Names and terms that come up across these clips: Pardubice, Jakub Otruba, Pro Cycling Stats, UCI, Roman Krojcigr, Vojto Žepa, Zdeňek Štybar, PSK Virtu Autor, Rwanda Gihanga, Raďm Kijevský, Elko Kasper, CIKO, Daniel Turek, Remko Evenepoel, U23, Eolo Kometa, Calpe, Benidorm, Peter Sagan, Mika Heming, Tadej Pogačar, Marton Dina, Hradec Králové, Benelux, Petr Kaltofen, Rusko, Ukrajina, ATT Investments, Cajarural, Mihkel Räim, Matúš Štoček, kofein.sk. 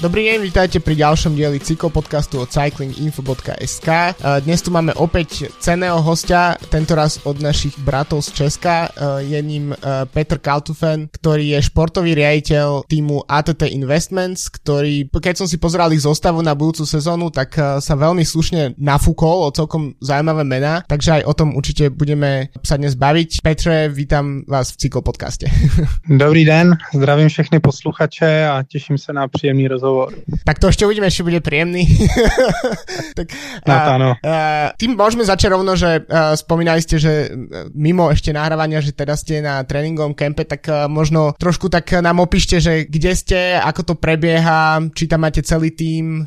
Dobrý deň, vítajte pri ďalšom dieli CIKO podcastu od Cyclinginfo.sk. Dnes tu máme opäť cenného hostia, tentoraz od našich bratov z Česka. Je ním Petr Kaltofen, ktorý je športový riaditeľ týmu ATT Investments, ktorý, keď som si pozeral ich zostavu na budúcu sezónu, tak sa veľmi slušne nafúkol o celkom zaujímavé mená, takže aj o tom určite budeme sa dnes baviť. Petre, vítam vás v CIKO podcaste. Dobrý den, zdravím všechny posluchače a teším sa na príjemný rozhovor. Tak to ešte uvidíme, či bude príjemný. Tak, tým môžeme začať rovno, že spomínali ste, že mimo ešte nahrávania, že teda ste na tréningovom kempe, tak možno trošku tak nám opíšte, že kde ste, ako to prebieha, či tam máte celý tým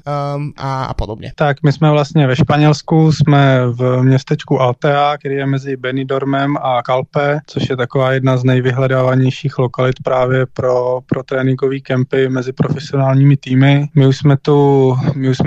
a podobne. Tak my sme vlastne ve Španělsku, jsme v městečku Altea, který je mezi Benidormem a Calpe, což je taková jedna z nejvyhledávanějších lokalit právě pro tréninkový kempy mezi profesionálními týmy. My už jsme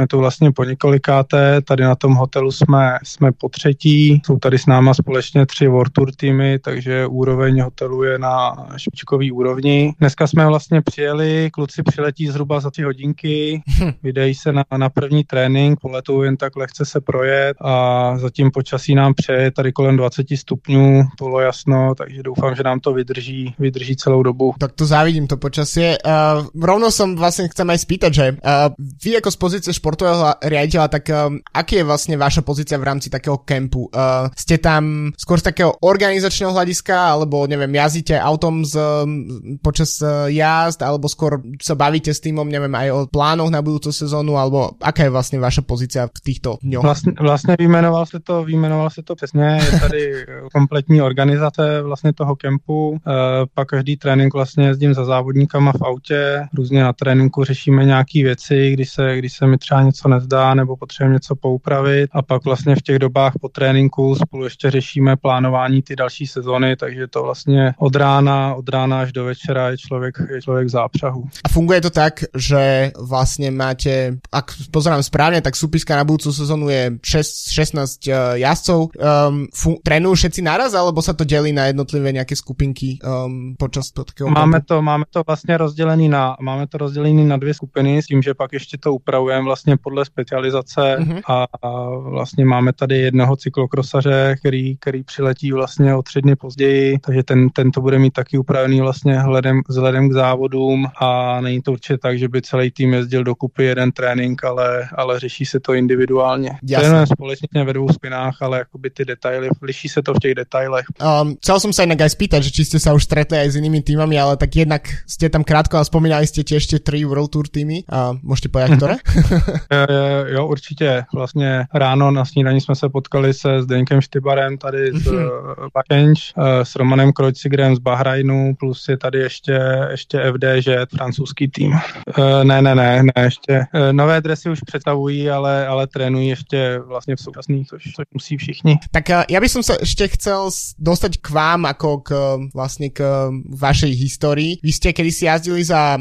tu vlastně po několikáté, tady na tom hotelu jsme po třetí, jsou tady s náma společně 3 World Tour týmy, takže úroveň hotelu je na špičkový úrovni. Dneska jsme vlastně přijeli, kluci přiletí zhruba za 3 hodinky, vydají se na první trénink, poletou jen tak lehce se projet a zatím počasí nám přeje tady kolem 20 stupňů, bylo jasno, takže doufám, že nám to vydrží celou dobu. Tak to závidím, to počasí. Rovno som vlastne chcem aj spýtať, že vy ako z pozície športového riaditeľa, tak aký je vlastne vaša pozícia v rámci takého kempu? Ste tam skôr z takého organizačného hľadiska, alebo neviem, jazdíte autom počas jazd, alebo skôr sa bavíte s týmom, neviem, aj o plánoch na budúcu sezónu, alebo aká je vlastne vaša pozícia v týchto dňoch? Vlastne vyjmenoval si to přesně, je tady kompletní organizace vlastně toho kempu, pak každý trénink vlastně jezdím za závodníkama v autě, různě na tréninku řešíme nějaké věci, když se mi třeba něco nezdá nebo potřebujeme něco poupravit a pak vlastně v těch dobách po tréninku spolu ještě řešíme plánování ty další sezony, takže to vlastně od rána až do večera je člověk v zápřahu. A funguje to tak, že vlastně máte, ak pozerám správně, tak súpiska na budúcu sezonu je 16 jazdcov. Trénujú všetci naraz, alebo sa to delí na jednotlivé nějaké skupinky počas toho? Máme to vlastně rozdělený na 2 skupiny, s tím, že pak ještě to upravujeme vlastně podle specializace a vlastně máme tady jednoho cyklokrosaře, který přiletí vlastně o 3 dny později, takže ten to bude mít taky upravený vlastně vzhledem k závodům a není to určitě tak, že by celý tým jezdil dokupy jeden trénink, ale řeší se to individuálně. Trénujeme společně ve 2 spinách, ale jakoby ty detaily, liší se to v těch detailech. Chcel som sa inak aj spýtať, že či ste sa už stretli aj s inými týmami, ale tak jednak ste tam krátko a spomínali ste tiež ešte 3 World Tour týmy a můžete povedať, ktoré? Jo, určitě. Vlastně ráno na snídani jsme se potkali se Zdeňkem Štybarem tady z Bakenč, s Romanem Krojcigrem z Bahrajnu, plus je tady ještě FDŽ, francouzský tým. Ne, ještě. Nové dresy už představují, ale trénují ještě vlastně v současných, což musí všichni. Tak já bych se ještě chcel dostat k vám, jako vlastně k vašej historii. Vy jste kedysi jazdili za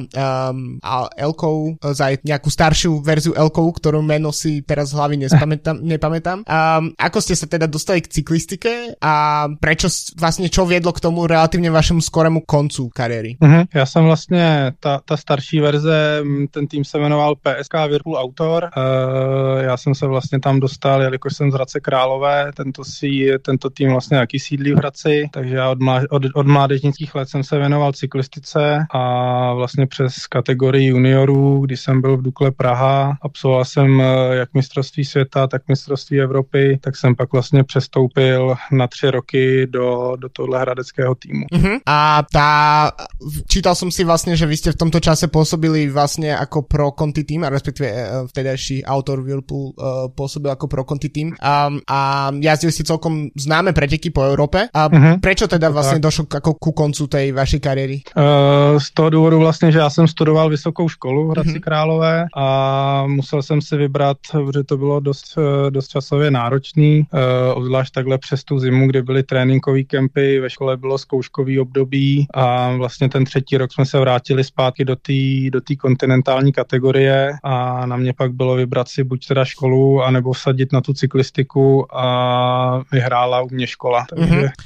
Elkou, za nejakú staršiu verziu Elkou, ktorú meno si teraz z hlavy nepamätám. Ako ste sa teda dostali k cyklistike a prečo vlastne čo viedlo k tomu relatívne vašemu skorému koncu kariéry? Ja som vlastne tá starší verze, ten tým sa jmenoval PSK Virtu Autor. Ja som sa vlastne tam dostal, jelikož som z Hradce Králové, tento tým vlastne aký sídlí v Hradci, takže ja od mládežnických let som sa jmenoval cyklistice a vlastne přes kategorii juniorů, když jsem byl v Dukle Praha, absolvoval jsem jak mistrovství světa, tak mistrovství Evropy, tak jsem pak vlastně přestoupil na 3 roky do tohle hradeckého týmu. A čítal jsem si vlastně, že vy jste v tomto čase působili vlastně jako pro Conti tým, a respektive vtedejší autor Whirlpool působil jako pro Conti tým a jazdili si celkom známe preteky po Evropě. A prečo teda vlastně došlo jako ku koncu tej vaší kariéry? Z toho důvodu vlastně, že já jsem studoval vysokou školu v Hradci Králové a musel jsem si vybrat, protože to bylo dost časově náročný, obzvlášť takhle přes tu zimu, kde byly tréninkový kempy, ve škole bylo zkouškový období a vlastně ten 3. rok jsme se vrátili zpátky do té kontinentální kategorie a na mě pak bylo vybrat si buď teda školu, anebo vsadit na tu cyklistiku a vyhrála u mě škola.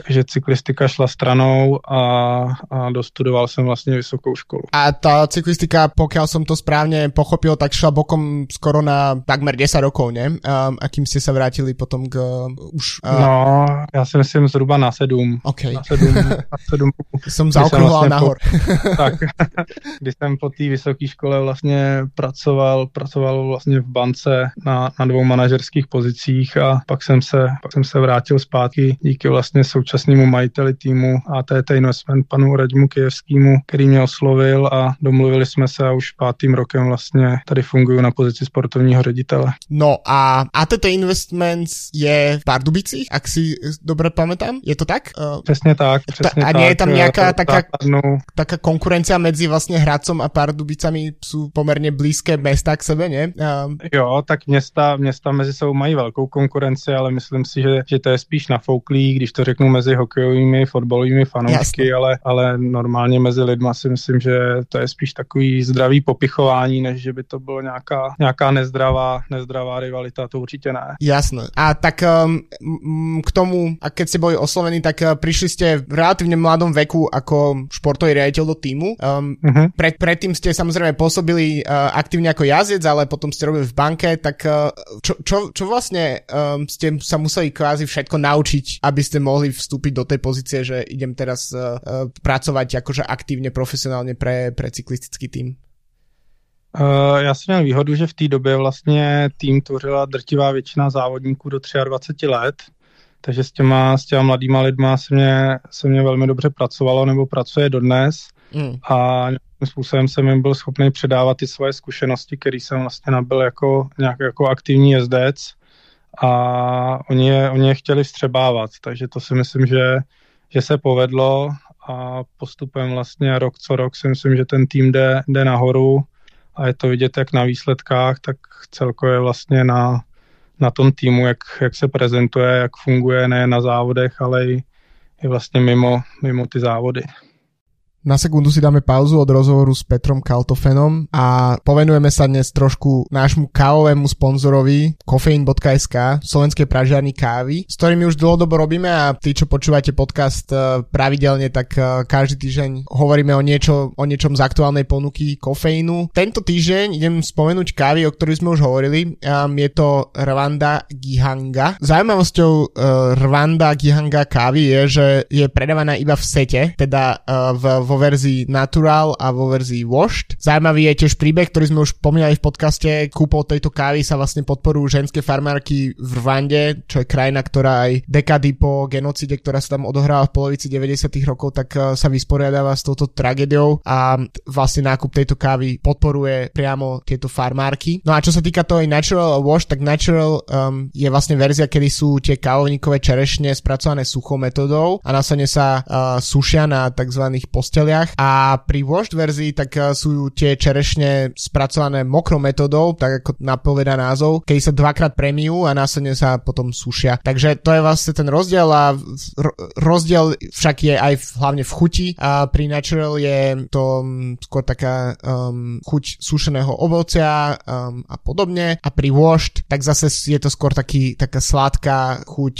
Takže cyklistika šla stranou a dostudoval jsem vlastně vysokou školu. A ta cyklistika, pokiaľ som to správne pochopil, tak šla bokom skoro na takmer 10 rokov, ne? A kým ste sa vrátili potom k už... No, já si myslím zhruba na 7. Okay. Na 7. Jsem zaokruhoval nahor. Tak, když jsem po té vysoké škole vlastně pracoval vlastně v bance na dvou manažerských pozicích a pak jsem se vrátil zpátky díky vlastně současnému majiteli týmu ATT Investment panu Raďmu Kijevskému, který mě oslovil a domluvili jsme se a už 5. rokem vlastně tady funguju na pozici sportovního ředitele. No a ATT Investments je v Pardubicích, ak si dobře pamätám, je to tak? Přesně tak, přesně tak. A nie je tam nějaká taká konkurencia mezi vlastně Hradcem a Pardubicami, jsou poměrně blízké města k sebe, ne? Jo, tak města mezi sebou mají velkou konkurenci, ale myslím si, že to je spíš nafouklý, když to řeknu mezi hokejovými, fotbalovými fanoušky, ale normálně mezi lidma si myslím, že to je spíš takový zdravý popichování, než že by to bylo nějaká nezdravá rivalita, to určitě ne. Jasné. A tak k tomu, a keď ste boli oslovení, tak prišli ste v relatívne mladom veku ako športový riaditeľ do týmu. Predtým ste samozrejme pôsobili aktívne ako jazdec, ale potom ste robili v banke, tak čo vlastne ste sa museli kvázi všetko naučiť, aby ste mohli vstúpiť do tej pozície, že idem teraz pracovať akože aktívne, profesionálne pre cyklistický tým? Já jsem měl výhodu, že v té době vlastně tým tvořila drtivá většina závodníků do 23 let, takže s těma mladýma lidma se mě velmi dobře pracovalo nebo pracuje dodnes a nějakým způsobem jsem jim byl schopný předávat ty svoje zkušenosti, které jsem vlastně nabyl jako aktivní jezdec a oni je chtěli vstřebávat, takže to si myslím, že se povedlo a postupem vlastně rok co rok si myslím, že ten tým jde nahoru a je to vidět jak na výsledkách, tak celkově vlastně na tom týmu, jak se prezentuje, jak funguje nejen na závodech, ale i vlastně mimo ty závody. Na sekundu si dáme pauzu od rozhovoru s Petrom Kaltofenom a povenujeme sa dnes trošku nášmu kávovému sponzorovi kofein.sk, slovenskej pražiarni kávy, s ktorými už dlhodobo robíme a tí, čo počúvate podcast pravidelne, tak každý týždeň hovoríme o niečom z aktuálnej ponuky kofeínu. Tento týždeň idem spomenúť kávy, o ktorých sme už hovorili. Je to Rwanda Gihanga. Zaujímavosťou Rwanda Gihanga kávy je, že je predávaná iba v sete, teda vo verzii Natural a vo verzii Washed. Zaujímavý je tiež príbeh, ktorý sme už pomínali v podcaste. Kúpou tejto kávy sa vlastne podporujú ženské farmárky v Rwande, čo je krajina, ktorá aj dekady po genocide, ktorá sa tam odohrala v polovici 90. rokov, tak sa vysporiadáva s touto tragédiou a vlastne nákup tejto kávy podporuje priamo tieto farmárky. No a čo sa týka toho Natural a Washed, tak Natural je vlastne verzia, kedy sú tie kávovníkové čerešne spracované suchou metodou a následne sa sušia na takzvaných a pri Washed verzii tak sú tie čerešne spracované mokrou metodou, tak ako napovedá názov, keď sa dvakrát premijú a následne sa potom sušia. Takže to je vlastne ten rozdiel a rozdiel však je aj hlavne v chuti a pri Natural je to skôr taká chuť sušeného ovocia a podobne a pri Washed tak zase je to skôr taká sládka chuť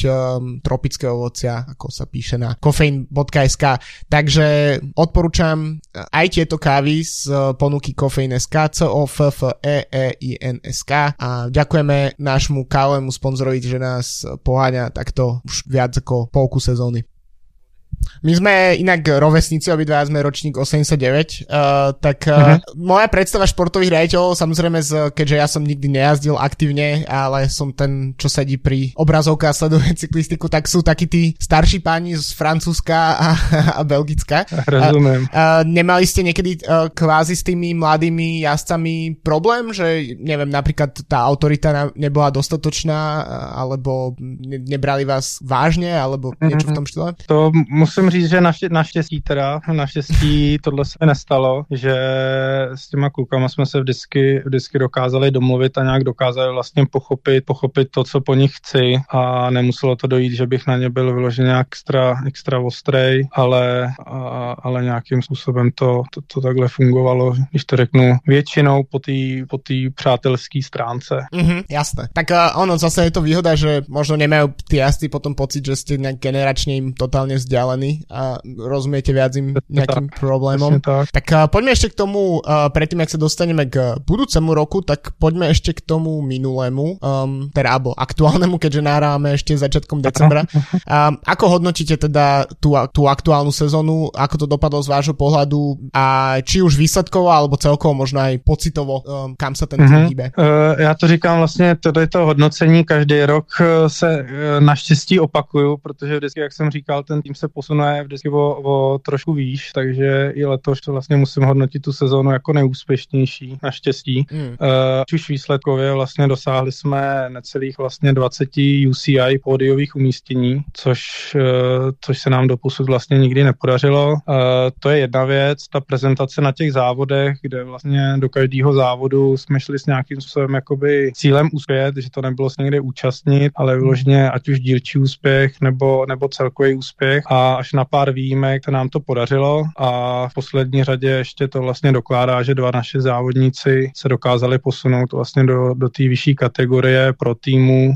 tropického ovocia, ako sa píše na kofein.sk. Takže odporúčam aj tieto kávy z ponuky Kofein.sk, COFFEEIN.sk a ďakujeme nášmu kávovému sponzorovi, že nás poháňa takto už viac ako polku sezóny. My sme inak rovesníci, obidva sme ročník 89, tak moja predstava športových riaditeľov, samozrejme, keďže ja som nikdy nejazdil aktívne, ale som ten, čo sedí pri obrazovke a sleduje cyklistiku, tak sú takí tí starší páni z Francúzska a Belgicka. Rozumiem. Nemali ste niekedy kvázi s tými mladými jazdcami problém, že neviem, napríklad tá autorita nebola dostatočná, alebo nebrali vás vážne, alebo niečo v tom štýle? To musím říct, že naštěstí tohle se nestalo, že s těma klukama jsme se vždycky dokázali domluvit a nějak dokázali vlastně pochopit to, co po nich chci a nemuselo to dojít, že bych na ně byl vyložen nějak extra ostrej, ale nějakým způsobem to takhle fungovalo, když to řeknu, většinou po té přátelské stránce. Jasné. Tak ono zase je to výhoda, že možno nemajú tí jazdci potom pocit, že ste nejak generačne im totálne vzdialený strany a rozumiete viac im nejakým problémom. Tak poďme ešte k tomu, predtým, ak sa dostaneme k budúcemu roku, tak poďme ešte k tomu minulému, alebo aktuálnemu, keďže nahrávame ešte začiatkom decembra. Ako hodnotíte teda tú aktuálnu sezónu, ako to dopadlo z vášho pohľadu a či už výsledkovo, alebo celkovo možno aj pocitovo, kam sa ten tým hýbe? Já to říkám vlastně, tohle je to hodnocení, každý rok se naštěstí opakuju, protože vždycky, jak jsem říkal, ten tým se posunuje vždycky o trošku výš, takže i letos vlastně musím hodnotit tu sezónu jako nejúspěšnější, naštěstí. Už výsledkově vlastně dosáhli jsme necelých vlastně 20 UCI pódiových umístění, což se nám doposud vlastně nikdy nepodařilo. To je jedna věc, ta prezentace na těch závodech, kde vlastně do každého závodu jsme šli s nějakým způsobem jakoby cílem uspět, že to nebylo se někde účastnit, ale vyloženě ať už dílčí úspěch nebo celkový úspěch a až na pár výjimek se nám to podařilo a v poslední řadě ještě to vlastně dokládá, že dva naši závodníci se dokázali posunout vlastně do té vyšší kategorie pro týmu,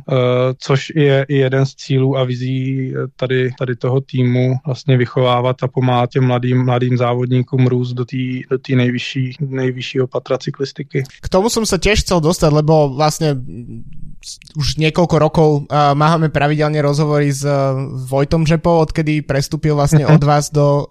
což je i jeden z cílů a vizí tady toho týmu vlastně vychovávat a pomáhat těm mladým závodníkům růst do té nejvyššího patra cyklistiky. K tomu jsem se těž chcel dostat, lebo vlastně už niekoľko rokov máme pravidelne rozhovory s Vojtom Žepou, odkedy prestúpil vlastne od vás do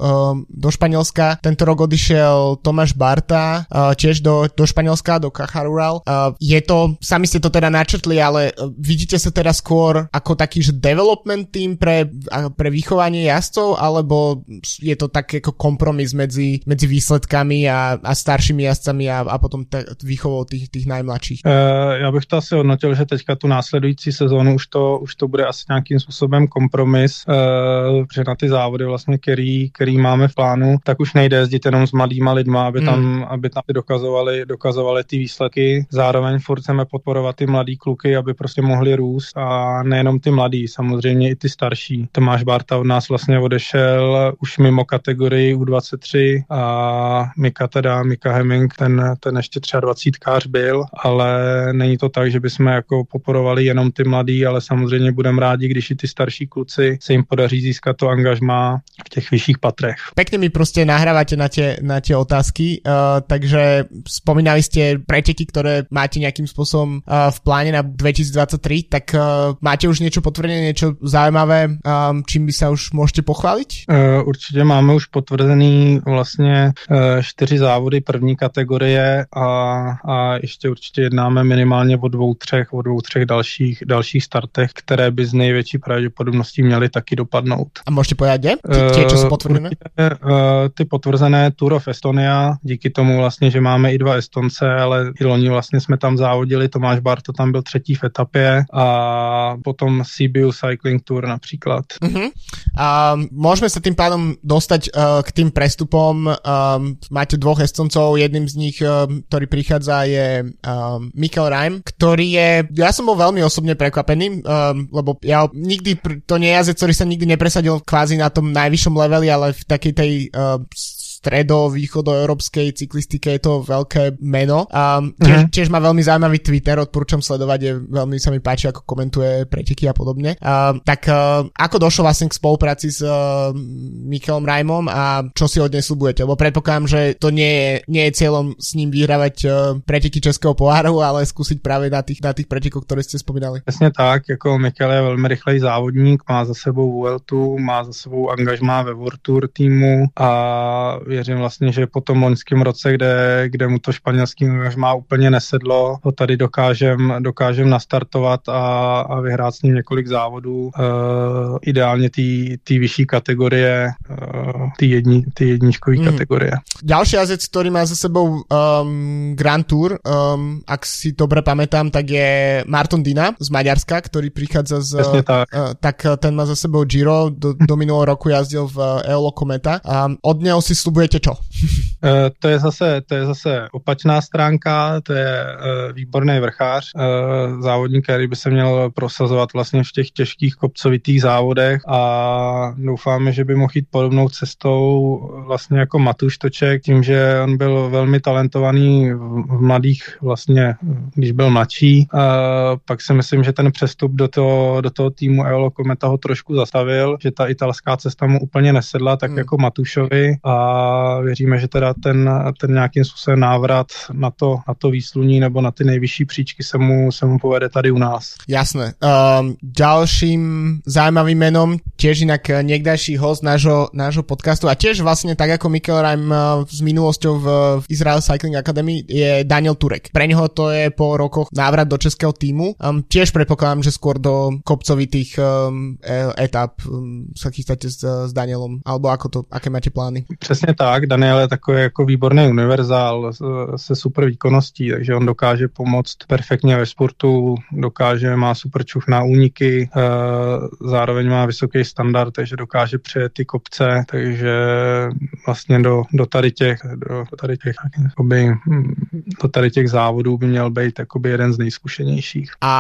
Španielska. Tento rok odišiel Tomáš Barta tiež do Španielska, do Cajarural. Je to, sami ste to teda načrtli, ale vidíte sa teda skôr ako taký, že development team pre vychovanie jazdcov, alebo je to tak ako kompromis medzi výsledkami a staršími jazdcami a potom výchovou tých najmladších? Ja bych to asi odnotil, že teďka tu následující sezónu už to bude asi nějakým způsobem kompromis, že na ty závody vlastně, který máme v plánu, tak už nejde jezdit jenom s mladýma lidma, aby tam dokazovali ty výsledky. Zároveň furt chceme podporovat ty mladý kluky, aby prostě mohli růst a nejenom ty mladý, samozřejmě i ty starší. Tomáš Barta od nás vlastně odešel už mimo kategorii U23 a Mika Heming, ten ještě 23kář byl, ale není to tak, že bychom jako podporovali jenom ty mladí, ale samozřejmě budeme rádi, když i ty starší kluci se jim podaří získat to angažmá v těch vyšších patrech. Pekne mi prostě nahrávate na tie otázky, takže spomínali ste preteky, ktoré máte nejakým spôsobom v pláne na 2023, tak máte už niečo potvrdené, niečo zaujímavé, čím by sa už môžete pochváliť? Určitě máme už potvrdený vlastně 4 závody první kategorie a ještě určitě jednáme minimálně o 2-3 dalších startech, které by z největší pravděpodobností měly taky dopadnout. A můžete povedať, tie, čo sú potvrdené? Ty potvrzené Tour of Estonia, díky tomu vlastně, že máme i 2 Estonce, ale i loni vlastně jsme tam závodili, Tomáš Barta tam byl 3. v etapě a potom Sibiu Cycling Tour například. A môžeme sa tým pádom dostať k tým prestupom. Máte 2 Estoncov, jedným z nich, ktorý prichádza, je Mihkel Räim, ktorý je, ja som bol veľmi osobne prekvapený, lebo ja nikdy, to nie je jazdec, ktorý sa nikdy nepresadil kvázi na tom najvyššom leveli, ale v takej tej stredo-východoeurópskej cyklistike je to veľké meno. Tiež má veľmi zaujímavý Twitter, odporúčam sledovať, veľmi sa mi páči, ako komentuje preteky a podobne. Tak ako došlo vlastne k spolupráci s Mihkelom Räimom a čo si od nej slúbujete? Lebo predpokladám, že to nie je cieľom s ním vyhrávať preteky Českého poháru, ale skúsiť práve na tých pretekoch, ktoré ste spomínali. Presne tak, ako Mihkel je veľmi rýchlej závodník, má za sebou World Tour, má za sebou angažmá ve World Tour týmu a věřím vlastně, že po tom loňském roce, kde mu to španělský angažmá úplně nesedlo, ho tady dokážem nastartovat a vyhrát s ním několik závodů. Ideálně ty vyšší kategorie, ty jedničkový kategorie. Ďalší jazdec, ktorý má za sebou Grand Tour, ak si dobre pamätám, tak je Marton Dina z Maďarska, ktorý prichádza tak ten má za sebou Giro, do minulého roku jazdil v Eolo Kometa. Od neho si slúbujete čo? To je zase opačná stránka, to je výborný vrchář, závodník, který by se měl prosazovat vlastně v těch těžkých kopcovitých závodech, a doufáme, že by mohl jít podobnou cestou vlastně jako Matúš Štoček, tím, že on byl velmi talentovaný v mladých vlastně, když byl mladší, pak si myslím, že ten přestup do toho týmu Eolo Kometa ho trošku zastavil, že ta italská cesta mu úplně nesedla, tak jako Matúšovi, a věříme, že teda ten nějakým způsobem návrat na to výsluní nebo na ty nejvyšší příčky se mu povede tady u nás. Jasné. Ďalším zaujímavým menom, tiež inak niekdajší host nášho podcastu a tiež vlastne tak ako Mihkel Räim s minulosťou v Israel Cycling Academy je Daniel Turek. Pre neho to je po rokoch návrat do českého týmu. Tiež predpokladám, že skôr do kopcovitých etap sa chystáte s Danielom, alebo aké máte plány? Přesně tak, Daniel je takový jako výborný univerzál se super výkonností, takže on dokáže pomoct perfektně ve sportu, má super čuch na úniky, zároveň má vysoký standard, takže dokáže přejet ty kopce, takže vlastně do tady těch závodů by měl být jeden z nejzkušenějších. A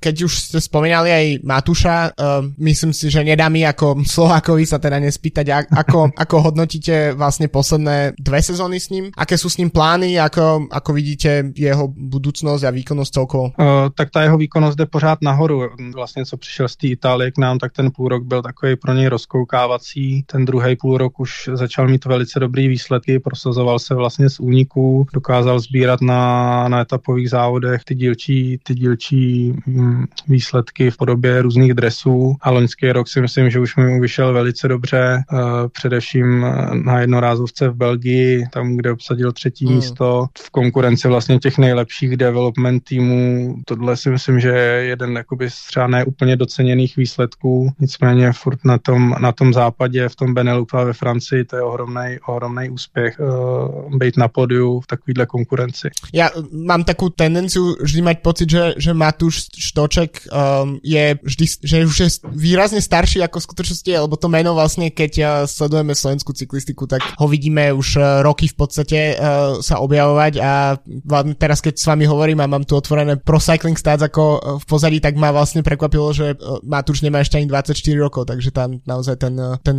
keď už ste spomínali aj Matúša, myslím si, že nedá mi ako Slovákovi sa teda nespýtať, ako hodnotíte vlastne posledné 2 sezóny s ním? Aké sú s ním plány? Ako vidíte jeho budúcnosť a výkonnosť celkovo? Tak tá jeho výkonnosť jde pořád nahoru. Vlastně co přišel z té Itálie k nám, tak ten půlrok byl takový pro něj rozkoukávací. Ten druhý půlrok už začal mít velice dobrý výsledky, prosazoval se vlastně z úniků, dokázal sbírat na etapových závodech ty dílčí výsledky v podobě různých dresů. A loňský rok si myslím, že už mi vyšel velice dobře, především na jednorázovce v Belgii, tam, kde obsadil 3. místo v konkurenci vlastně těch nejlepších development týmů. Tohle si myslím, že je jeden jakoby třeba ne úplně doceněných výsledků, nicméně furt na tom západě, v tom Beneluxu a ve Francii, to je ohromnej úspěch být na pódiu v takovýhle konkurenci. Já mám takovou tendenciu vždy mať pocit, že Matúš Štoček je vždy, že už je výrazně starší ako v skutočnosti, lebo to meno vlastně, keď sledujeme slovenskú cyklistiku, tak ho vidíme už roky v podstate sa objavovať, a teraz keď s vami hovorím a mám tu otvorené Pro Cycling Stats ako v pozadí, tak ma vlastne prekvapilo, že Matúš nemá ešte ani 24 rokov, takže tam naozaj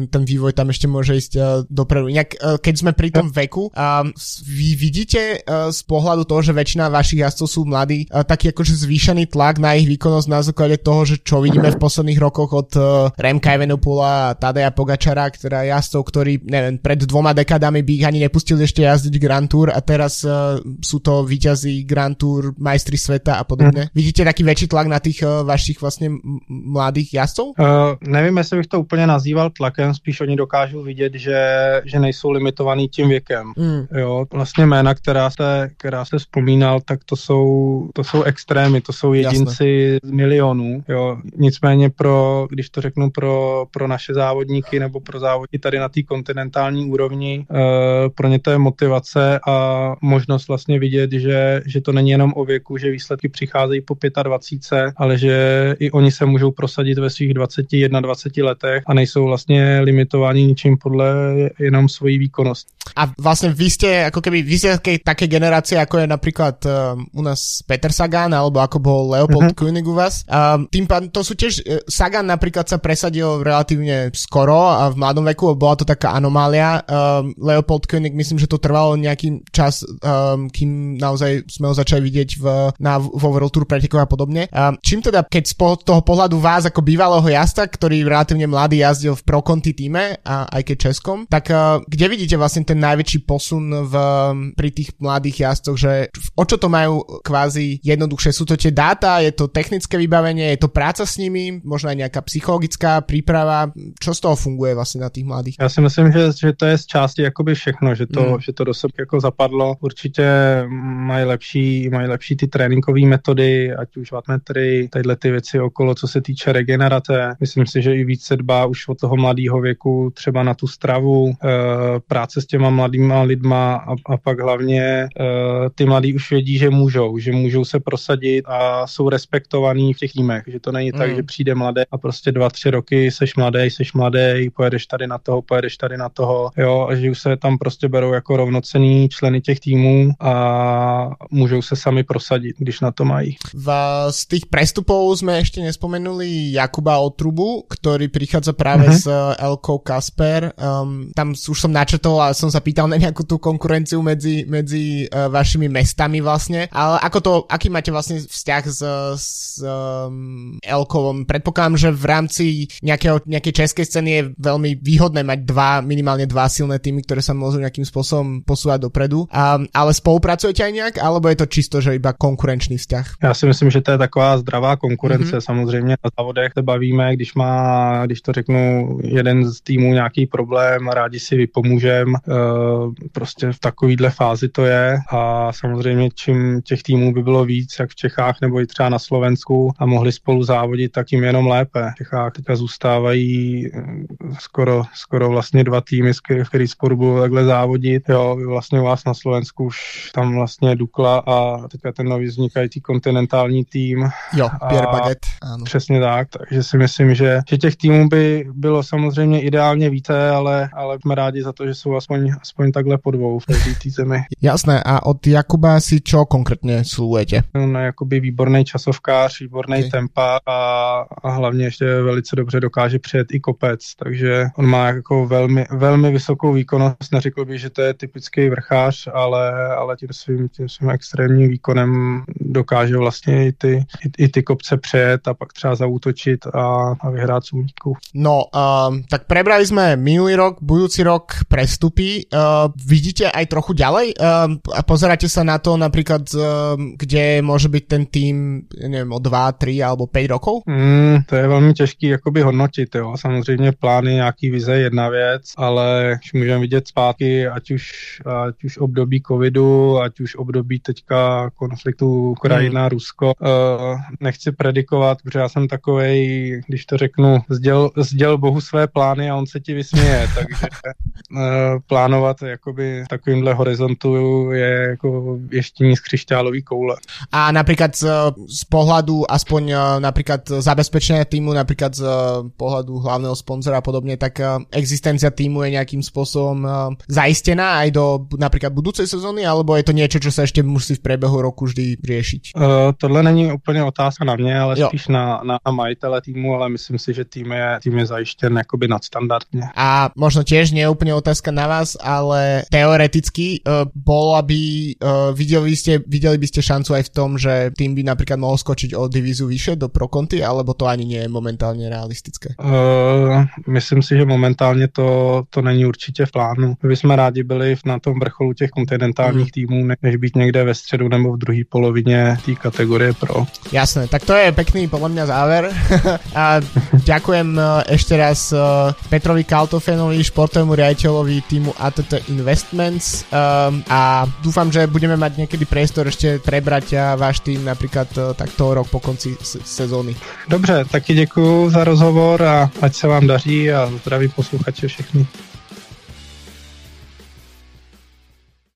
ten vývoj tam ešte môže ísť dopredu. Inak keď sme pri tom veku, vy vidíte z pohľadu toho, že väčšina vašich jazdcov sú mladí, taký akože zvýšený tlak na ich výkonnosť na základe toho, že čo vidíme v posledných rokoch od Remka Evenepoela a Tadeja Pogačara, ktorá je jazdcov, ktorí neviem, pred 2 dekádami by ich ani nepustili ešte jazdiť Grand Tour, a teraz sú to víťazi Grand Tour, majstri sveta a podobne. Vidíte taký väčší tlak na tých vašich vlastně mladých jazdců? Nevím, jestli bych to úplně nazýval tlakem, spíš oni dokážou vidět, že nejsou limitovaný tím věkem. Jo, vlastně jména, která se vzpomínal, tak to jsou extrémy, to jsou jedinci z milionů. Jo, nicméně když to řeknu pro naše závodníky nebo pro závodníky tady na té kontinentální úrovni, pro ně to je motivace a možnost vlastně vidět, že to není jenom o věku, že výsledky přicházejí po 25, ale že i oni se můžou prosadit ve svých 21, 20 letech a nejsou vlastně limitováni ničím podle jenom svojí výkonnosti. A vlastně vy ste ako keby také generácie, ako je napríklad u nás Peter Sagan, alebo ako bol Leopold Koenig u vás. Tým pádom to sú tiež Sagan napríklad sa presadil relatívne skoro a v mladom veku, bola to taká anomália. Leopold Koenig, myslím, že to trvalo nejaký čas, kým naozaj sme ho začali vidieť vo World Tour pretekov a podobne. Čím teda, keď z toho pohľadu vás ako bývalého jazda, ktorý relatívne mladý jazdil v Pro Conti týme, a aj keď českom, tak kde vidíte vlastne ten najväčší posun pri tých mladých jazdcoch, že o čo to majú kvázi jednoduchšie? Sú to tie dáta, je to technické vybavenie, je to práca s nimi, možno aj nejaká psychologická príprava? Čo z toho funguje vlastne na tých mladých? Ja si myslím, že to je z části jakoby všechno, že to do sebe jako zapadlo. Určite mají lepší ty tréninkové metody, ať už wattmetry, tadyhle ty věci okolo, co se týče regenerace. Myslím si, že i více dbá už od toho mladého věku třeba na tu stravu, práce s těma mladýma lidma, a pak hlavně ty mladí už vědí, že můžou se prosadit a jsou respektovaní v těch týmech, že to není tak, že přijde mladý a prostě 2-3 roky seš mladý, pojedeš tady na toho, jo, a že už se tam prostě berou jako rovnocenní členy těch týmů a můžou se sami prosadit, když na to mají. Z tých prestupov sme ešte nespomenuli Jakuba Otrubu, ktorý prichádza práve z Elko Kasper. Tam už som načrtol a som sa pýtal na nejakú tú konkurenciu medzi vašimi mestami vlastne. Ale ako to, aký máte vlastne vzťah s Elkovom? Predpokladám, že v rámci nejakej českej scény je veľmi výhodné mať minimálne dva silné týmy, ktoré sa môžu nejakým spôsobom posúvať dopredu. Ale spolupracujete aj nejak? Alebo je to čisto, že iba konkurenčný vzťah? Ja si myslím, že to je taková zdravá konkurence. Mm-hmm. Samozřejmě na závodech se bavíme, když to řeknu, jeden z týmů nějaký problém, rádi si vypomůžem. Prostě v takovýhle fázi to je a samozřejmě čím těch týmů by bylo víc, jak v Čechách nebo i třeba na Slovensku a mohli spolu závodit, tak tím jenom lépe. V Čechách teďka zůstávají skoro vlastně dva týmy, který spolu budou takhle závodit. Jo, vlastně u vás na Slovensku už tam vlastně Dukla a teďka ten nový vznikající kontinentální tým. Jo, Pierre Baguette. Ano. Přesně tak, takže si myslím, že těch týmů by bylo samozřejmě ideálně více, ale jsme rádi za to, že jsou aspoň takhle po dvou v té zemi. Jasné, a od Jakuba si čo konkrétně slujete? On je jakoby výborný časovkář, výborný tempa a hlavně ještě velice dobře dokáže přijet i kopec, takže on má jako velmi, velmi vysokou výkonnost, neřekl bych, že to je typický vrchář, ale tím svým extrémním výkonem dokáže vlastně i ty kopce přejet a pak třeba zaútočit a vyhrát z úniků. No, tak prebrali jsme minulý rok, budúci rok prestupy. Vidíte aj trochu ďalej? A pozeráte sa na to napríklad, kde môže byť ten tým, neviem, o 2, 3 alebo 5 rokov? To je velmi těžký jakoby hodnotit, jo. Samozřejmě plány, nějaký vize je jedna věc, ale už můžeme vidět zpátky, ať už období covidu, ať už období teďka konfliktu Ukrajina, Rusko. Nechci predikovat, protože já jsem takovej, když to řeknu, sděl Bohu své plány a on se ti vysměje, takže plánovat jakoby takovýmhle horizontu je jako ještění z křišťálový koule. A například z pohledu, aspoň například zabezpečení týmu, například z pohledu hlavného sponzora a podobně, tak existencia týmu je nějakým způsobem zaistená aj do například budoucí sezóny, alebo je to něco, co se ještě musí v průběhu roku vždy řešit? Tohle není úplně otázka na mě, ale spíš na majitele týmu, ale myslím si, že tým je zajištěn jakoby nadstandardně. A možno tiež nie je úplne otázka na vás, ale teoreticky videli by ste šancu aj v tom, že tým by napríklad mohol skočiť o divíziu vyššie do Prokonty, alebo to ani nie je momentálne realistické? Myslím si, že momentálně to není určitě v plánu. My jsme rádi byli na tom vrcholu těch kontinentálních týmů, než být někde ve středu nebo v druhé polovině té kategorie pro. Jasné, tak to je pekný podľa mňa záver. A ďakujem ešte raz Petrovi Kaltofenovi, športovému riaditeľovi týmu ATT Investments a dúfam, že budeme mať niekedy priestor ešte prebrať a váš tým napríklad takto rok po konci sezóny. Dobře, taky děkuju za rozhovor a ať se vám daří a zdravím posluchače všechny.